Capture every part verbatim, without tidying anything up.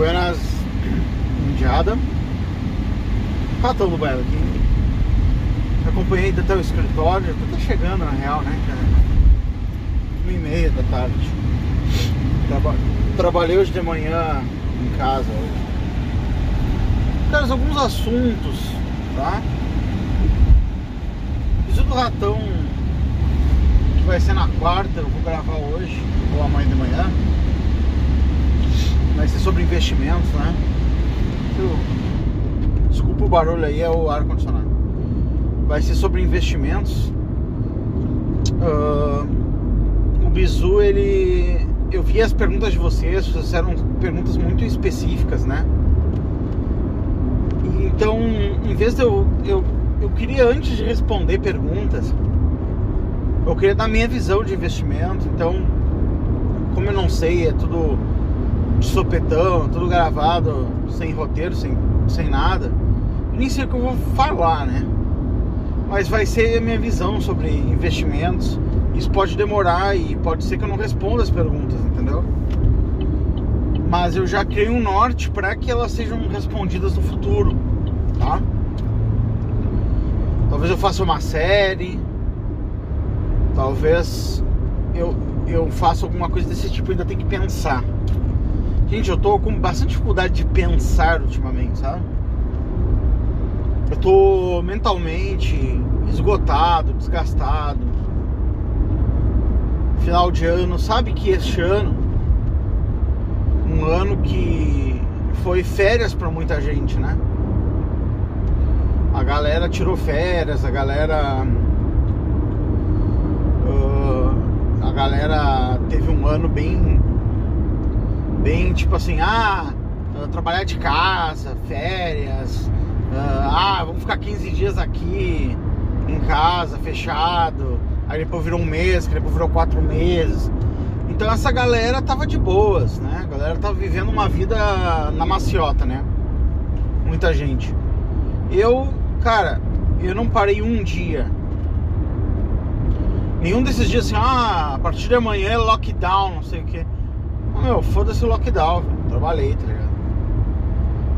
Buenas Indiada. Tá todo banho aqui. Acompanhei até o escritório, já tô até chegando na real, né, cara? uma e meia da tarde. Traba... Trabalhei hoje de manhã em casa. Hoje. Cara, alguns assuntos, tá? Isso do ratão que vai ser na quarta, eu vou gravar hoje, ou amanhã de manhã. Vai ser sobre investimentos, né? Eu... Desculpa o barulho aí, é o ar-condicionado. Vai ser sobre investimentos. uh, O Bizu, ele... Eu vi as perguntas de vocês, vocês eram perguntas muito específicas, né? Então, em vez de eu... Eu, eu queria, antes de responder perguntas, eu queria dar minha visão de investimento. Então, como eu não sei, é tudo... de sopetão, tudo gravado, sem roteiro, sem, sem nada. Eu nem sei o que eu vou falar, né? Mas vai ser a minha visão sobre investimentos. Isso pode demorar e pode ser que eu não responda as perguntas, entendeu? Mas eu já criei um norte para que elas sejam respondidas no futuro, tá? Talvez eu faça uma série, talvez eu, eu faça alguma coisa desse tipo. Eu ainda tenho que pensar. Gente, eu tô com bastante dificuldade de pensar ultimamente, sabe? Eu tô mentalmente esgotado, desgastado. Final de ano, sabe que este ano, um ano que foi férias pra muita gente, né? A galera tirou férias, a galera... Uh, a galera teve um ano bem... Bem, tipo assim, ah, trabalhar de casa, férias, ah, vamos ficar quinze dias aqui em casa, fechado. Aí depois virou um mês, depois virou quatro meses. Então essa galera tava de boas, né? A galera tava vivendo uma vida na maciota, né? Muita gente. Eu, cara, eu não parei um dia. Nenhum desses dias assim, ah, a partir de amanhã é lockdown, não sei o que. Meu, foda-se o lockdown, velho. Trabalhei, tá ligado?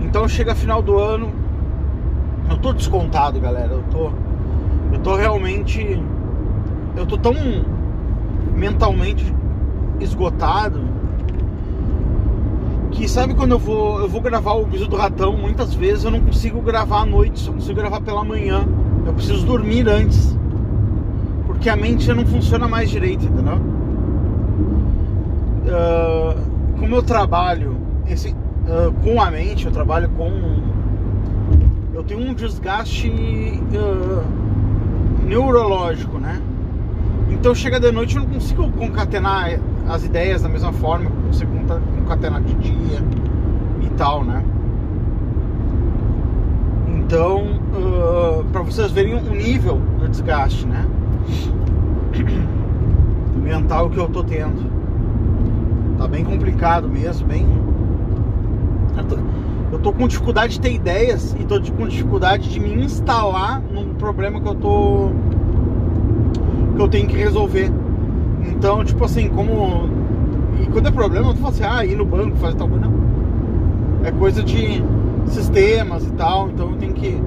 Então chega final do ano, eu tô descontado, galera. Eu tô, eu tô realmente, eu tô tão mentalmente esgotado que, sabe, quando eu vou, eu vou gravar o Bizu do Ratão, muitas vezes eu não consigo gravar à noite, só consigo gravar pela manhã. Eu preciso dormir antes, porque a mente já não funciona mais direito, entendeu? Uh, como eu trabalho esse, uh, com a mente, eu trabalho com... Eu tenho um desgaste uh, neurológico, né? Então chega de noite, eu não consigo concatenar as ideias da mesma forma que eu consigo concatenar de dia e tal, né? Então, uh, pra vocês verem o nível do desgaste, né? Mental que eu tô tendo. Tá bem complicado mesmo, bem... Eu tô, eu tô com dificuldade de ter ideias e tô com dificuldade de me instalar num problema que eu tô... Que eu tenho que resolver. Então, tipo assim, como... E quando é problema, eu tô falando assim, ah, ir no banco, fazer tal coisa, não. É coisa de sistemas e tal, então eu tenho que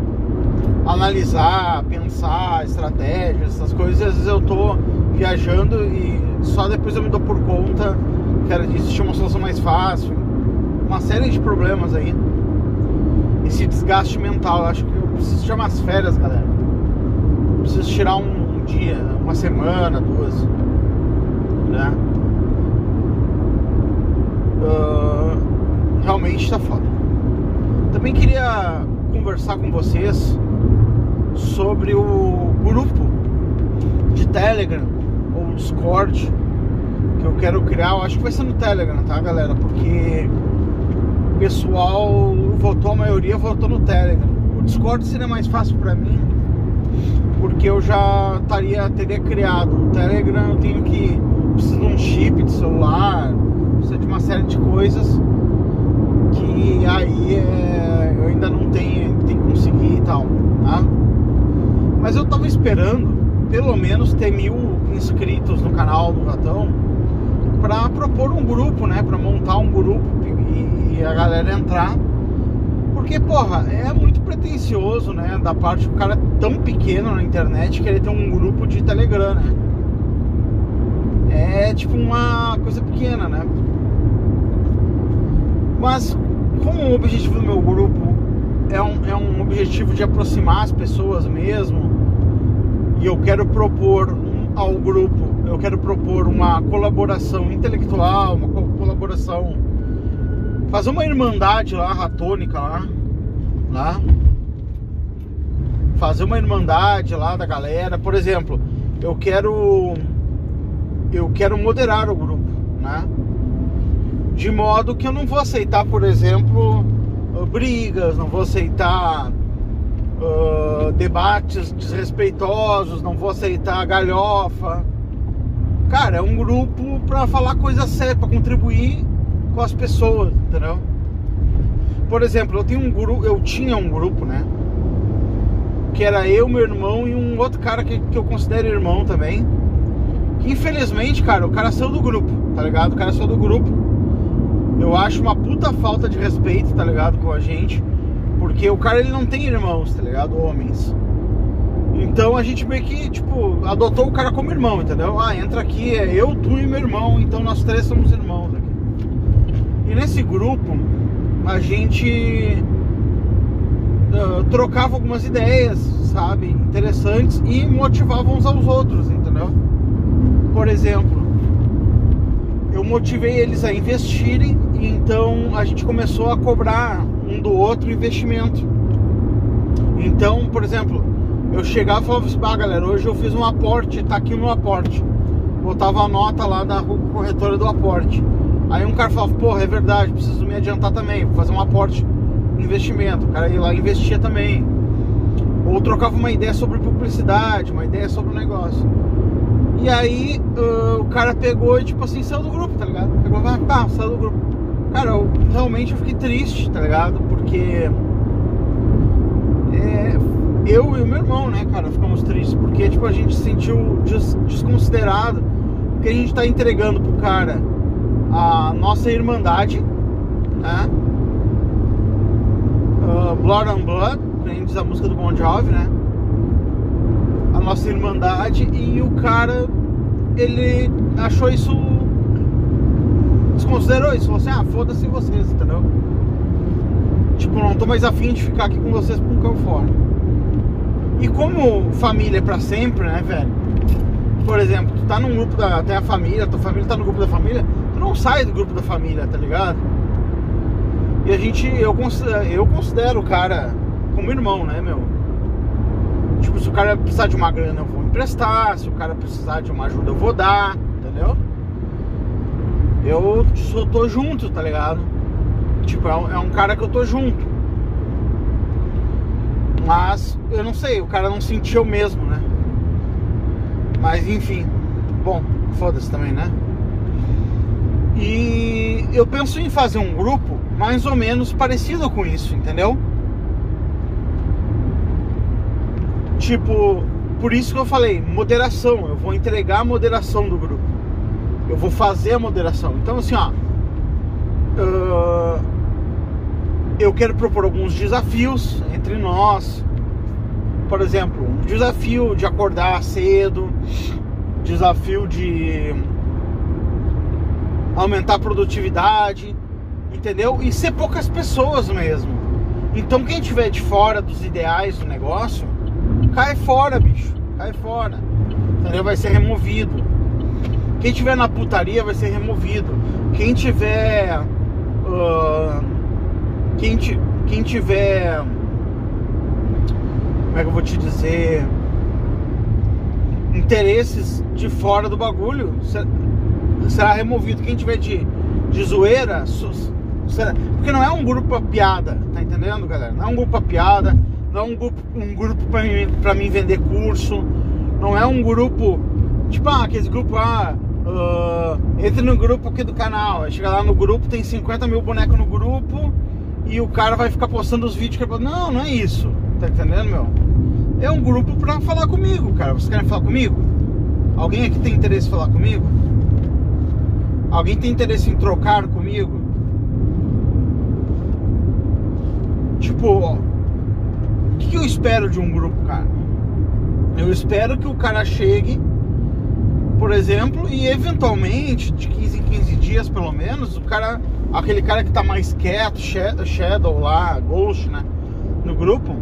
analisar, pensar, estratégias, essas coisas. E às vezes eu tô viajando e só depois eu me dou por conta... Cara, de existir uma solução mais fácil. Uma série de problemas aí. Esse desgaste mental. Eu acho que eu preciso tirar umas férias, galera. Eu preciso tirar um, um dia, uma semana, duas, né? uh, Realmente tá foda. Também queria conversar com vocês sobre o grupo de Telegram ou Discord que eu quero criar. Eu acho que vai ser no Telegram, tá, galera? Porque o pessoal votou, a maioria votou no Telegram. O Discord seria mais fácil pra mim, porque eu já taria, teria criado. O Telegram eu tenho que... Preciso de um chip de celular, preciso de uma série de coisas que aí é, eu ainda não tenho, tenho que conseguir e tal, tá? Mas eu tava esperando pelo menos ter mil inscritos no canal do Ratão pra propor um grupo, né? Pra montar um grupo e, e a galera galera entrar. Porque, porra, é muito pretencioso, né? Da parte do cara é tão pequeno na internet que ele tem um grupo de Telegram, né? É tipo uma coisa pequena, né? Mas como o objetivo do meu grupo é um, é um objetivo de aproximar as pessoas mesmo, e eu quero propor um, ao grupo, eu quero propor uma colaboração intelectual, uma colaboração, fazer uma irmandade lá, ratônica lá, lá, fazer uma irmandade lá da galera. Por exemplo, eu quero, eu quero moderar o grupo, né? De modo que eu não vou aceitar, por exemplo, brigas, não vou aceitar uh, debates desrespeitosos, não vou aceitar galhofa. Cara, é um grupo pra falar coisa séria, pra contribuir com as pessoas, entendeu? Por exemplo, eu tenho um grupo, eu tinha um grupo, né? Que era eu, meu irmão e um outro cara que, que eu considero irmão também. Que infelizmente, cara, o cara saiu do grupo, tá ligado? O cara saiu do grupo. Eu acho uma puta falta de respeito, tá ligado, com a gente. Porque o cara, ele não tem irmãos, tá ligado, homens. Então a gente meio que, tipo, adotou o cara como irmão, entendeu? Ah, entra aqui, é eu, tu e meu irmão, então nós três somos irmãos aqui. E nesse grupo a gente uh, trocava algumas ideias, sabe, interessantes, e motivava uns aos outros, entendeu? Por exemplo, eu motivei eles a investirem, e então a gente começou a cobrar um do outro investimento. Então, por exemplo, eu chegava e falava assim: ah, galera, hoje eu fiz um aporte, tá aqui o meu aporte. Botava a nota lá da corretora do aporte. Aí um cara falava: porra, é verdade, preciso me adiantar também, vou fazer um aporte no investimento. O cara ia lá e investia também. Ou trocava uma ideia sobre publicidade, uma ideia sobre o negócio. E aí uh, o cara pegou e, tipo assim, saiu do grupo, tá ligado? Pegou e falou: pá, saiu do grupo. Cara, eu realmente eu fiquei triste, tá ligado? Porque é, eu e o meu irmão, né, cara, ficamos tristes. Porque, tipo, a gente se sentiu des desconsiderado. Porque a gente tá entregando pro cara a nossa irmandade, né? Uh, Blood on Blood, que a gente diz a música do Bon Jovi, né? A nossa irmandade. E o cara, ele achou isso, desconsiderou isso, falou assim: ah, foda-se vocês, entendeu? Tipo, não tô mais afim de ficar aqui com vocês por um cão fora. E como família é pra sempre, né, velho? Por exemplo, tu tá num grupo da... tem a família, tua família tá no grupo da família, tu não sai do grupo da família, tá ligado? E a gente... eu considero, eu considero o cara como irmão, né, meu? Tipo, se o cara precisar de uma grana, eu vou emprestar. Se o cara precisar de uma ajuda, eu vou dar, entendeu? Eu só tô junto, tá ligado? Tipo, é um, é um cara que eu tô junto. Mas, eu não sei, o cara não sentiu mesmo, né? Mas, enfim. Bom, foda-se também, né? E eu penso em fazer um grupo mais ou menos parecido com isso, entendeu? Tipo, por isso que eu falei, moderação. Eu vou entregar a moderação do grupo. Eu vou fazer a moderação. Então, assim, ó, uh, eu quero propor alguns desafios entre nós. Por exemplo, um desafio de acordar cedo, desafio de aumentar a produtividade, entendeu? E ser poucas pessoas mesmo. Então, quem estiver de fora dos ideais do negócio cai fora, bicho, cai fora, entendeu? Vai ser removido. Quem tiver na putaria vai ser removido. Quem tiver uh, quem, ti, quem tiver como é que eu vou te dizer, interesses de fora do bagulho, será removido. Quem tiver de, de zoeira será, porque não é um grupo pra piada, tá entendendo, galera? Não é um grupo pra piada. Não é um grupo, um grupo pra, mim, pra mim vender curso. Não é um grupo tipo, ah, aquele grupo, ah, uh, entra no grupo aqui do canal. Chega lá no grupo, tem cinquenta mil bonecos no grupo, e o cara vai ficar postando os vídeos. Não, não é isso. Tá entendendo, meu? É um grupo pra falar comigo, cara. Vocês querem falar comigo? Alguém aqui tem interesse em falar comigo? Alguém tem interesse em trocar comigo? grupo, ó, o que eu espero de um grupo, cara? Eu espero que o cara chegue, por exemplo, e eventualmente, de quinze em quinze dias pelo menos, o cara, aquele cara que tá mais quieto, shadow lá, ghost, né, no grupo,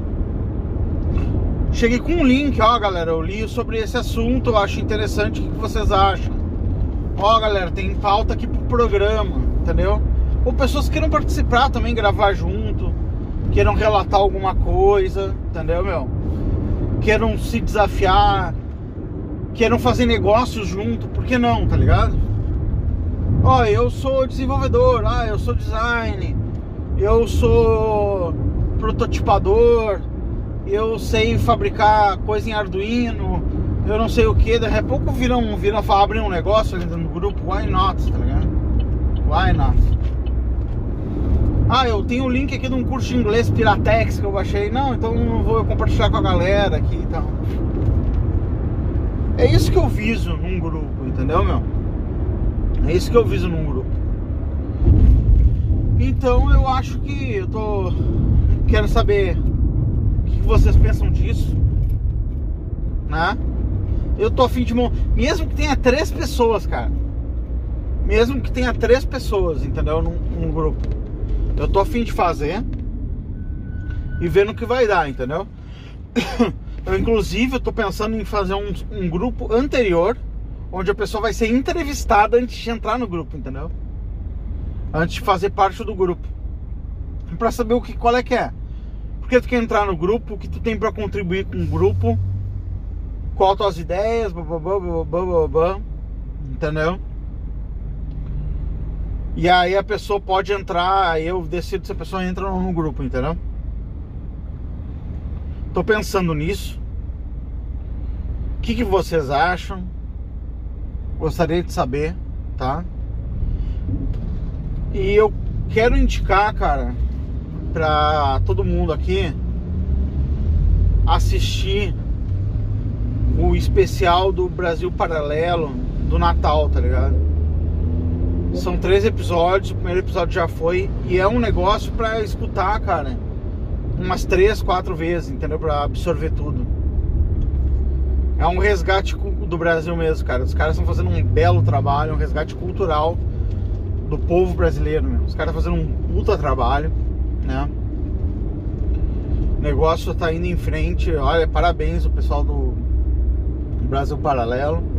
cheguei com um link, ó, galera, eu li sobre esse assunto, eu acho interessante, o que vocês acham? Ó, galera, tem pauta aqui pro programa, entendeu? Ou pessoas que queiram participar também, gravar junto, queiram relatar alguma coisa, entendeu, meu? Queiram se desafiar, queiram fazer negócios junto, por que não, tá ligado? Ó, eu sou desenvolvedor, ah, eu sou design, eu sou prototipador, eu sei fabricar coisa em Arduino, eu não sei o que, daqui a pouco viram, viram abrem um negócio ali no grupo, why not, tá ligado? Why not? Ah, eu tenho o link aqui de um curso de inglês Piratex que eu baixei, não, então eu vou compartilhar com a galera aqui e tal. É isso que eu viso num grupo, entendeu, meu? É isso que eu viso num grupo. Então eu acho que eu tô... Quero saber o que vocês pensam disso, né? Eu tô a fim de... Mesmo que tenha três pessoas, cara. Mesmo que tenha três pessoas, entendeu? Num, num grupo. Eu tô a fim de fazer e vendo o que vai dar, entendeu? Eu, inclusive, eu tô pensando em fazer um, um grupo anterior, onde a pessoa vai ser entrevistada antes de entrar no grupo, entendeu? Antes de fazer parte do grupo. Pra saber o que, qual é que é. Por que tu quer entrar no grupo, o que tu tem pra contribuir com o grupo... Qual tuas ideias, bababá, bababá, bababá, entendeu? E aí a pessoa pode entrar, aí eu decido se a pessoa entra ou não no grupo, entendeu? Tô pensando nisso. O que, que vocês acham? Gostaria de saber, tá? E eu quero indicar, cara, pra todo mundo aqui assistir o especial do Brasil Paralelo do Natal, tá ligado? São três episódios, o primeiro episódio já foi, e é um negócio pra escutar, cara, umas três, quatro vezes, entendeu? Pra absorver tudo. É um resgate do Brasil mesmo, cara. Os caras estão fazendo um belo trabalho, um resgate cultural do povo brasileiro, né? Os caras fazendo um puta trabalho, né? O negócio tá indo em frente. Olha, parabéns o pessoal do Brasil Paralelo.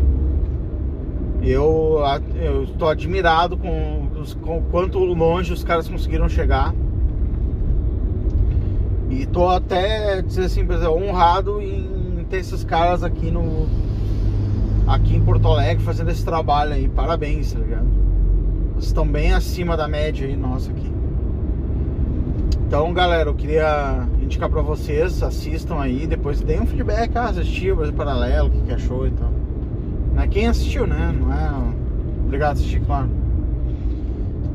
Eu eu estou admirado com os com quanto longe os caras conseguiram chegar. E tô até dizer assim, honrado em ter esses caras aqui no aqui em Porto Alegre fazendo esse trabalho aí. Parabéns, tá ligado? Vocês estão bem acima da média aí nossa aqui. Então, galera, eu queria indicar pra vocês, assistam aí, depois deem um feedback, ah, assistiu, Brasil Paralelo, o que, que achou e tal. Né? Quem assistiu, né? Não é obrigado a assistir, claro.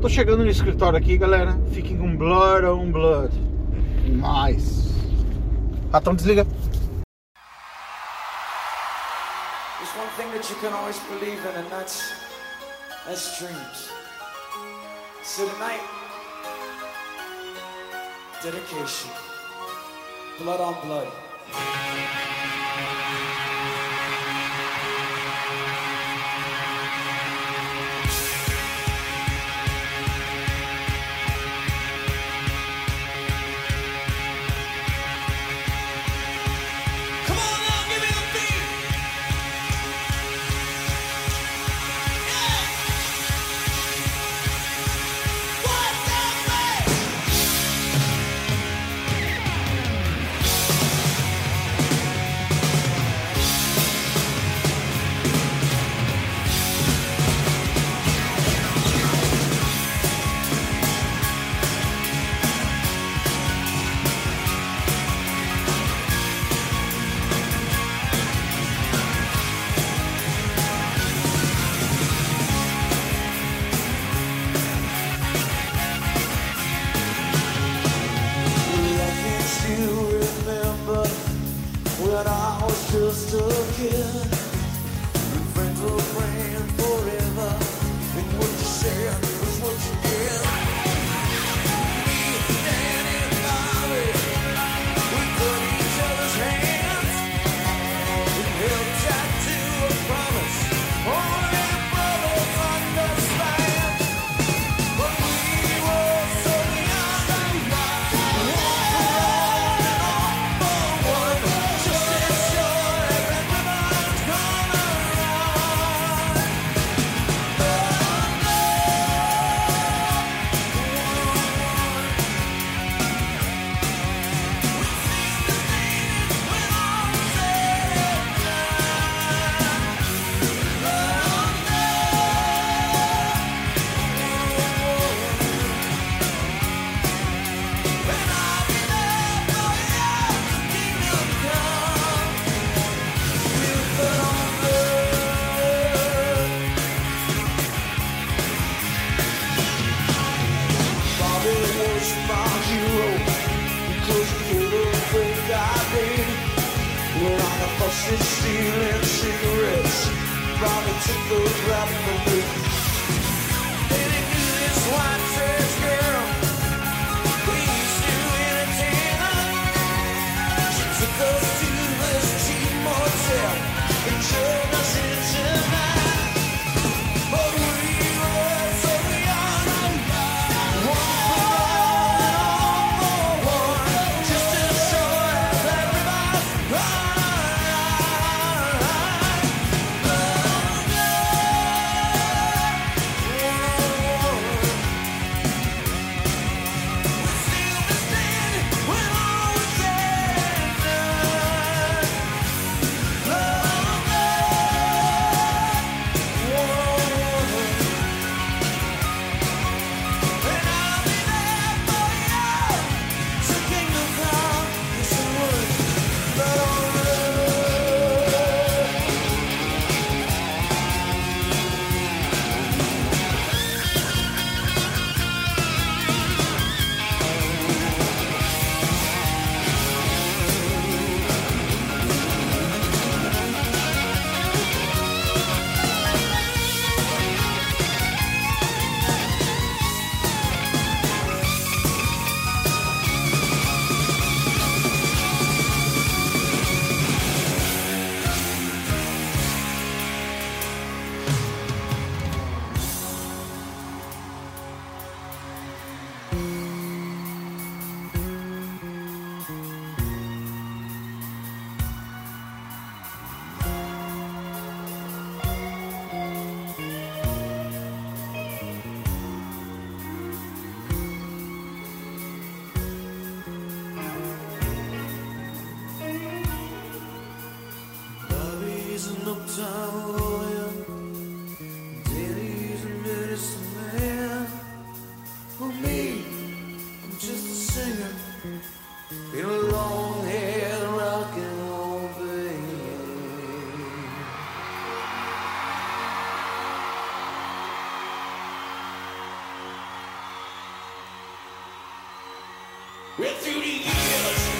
Tô chegando no escritório aqui, galera. Fiquem com Blood on Blood. Nice. Ratão, desliga. There's one thing that you can always believe in, and that's, that's dreams. So tonight, dedication. Blood on blood. Just a kid, and friends were praying forever, and what you said was what you did. Me, Danny, Bobby. We're through the years.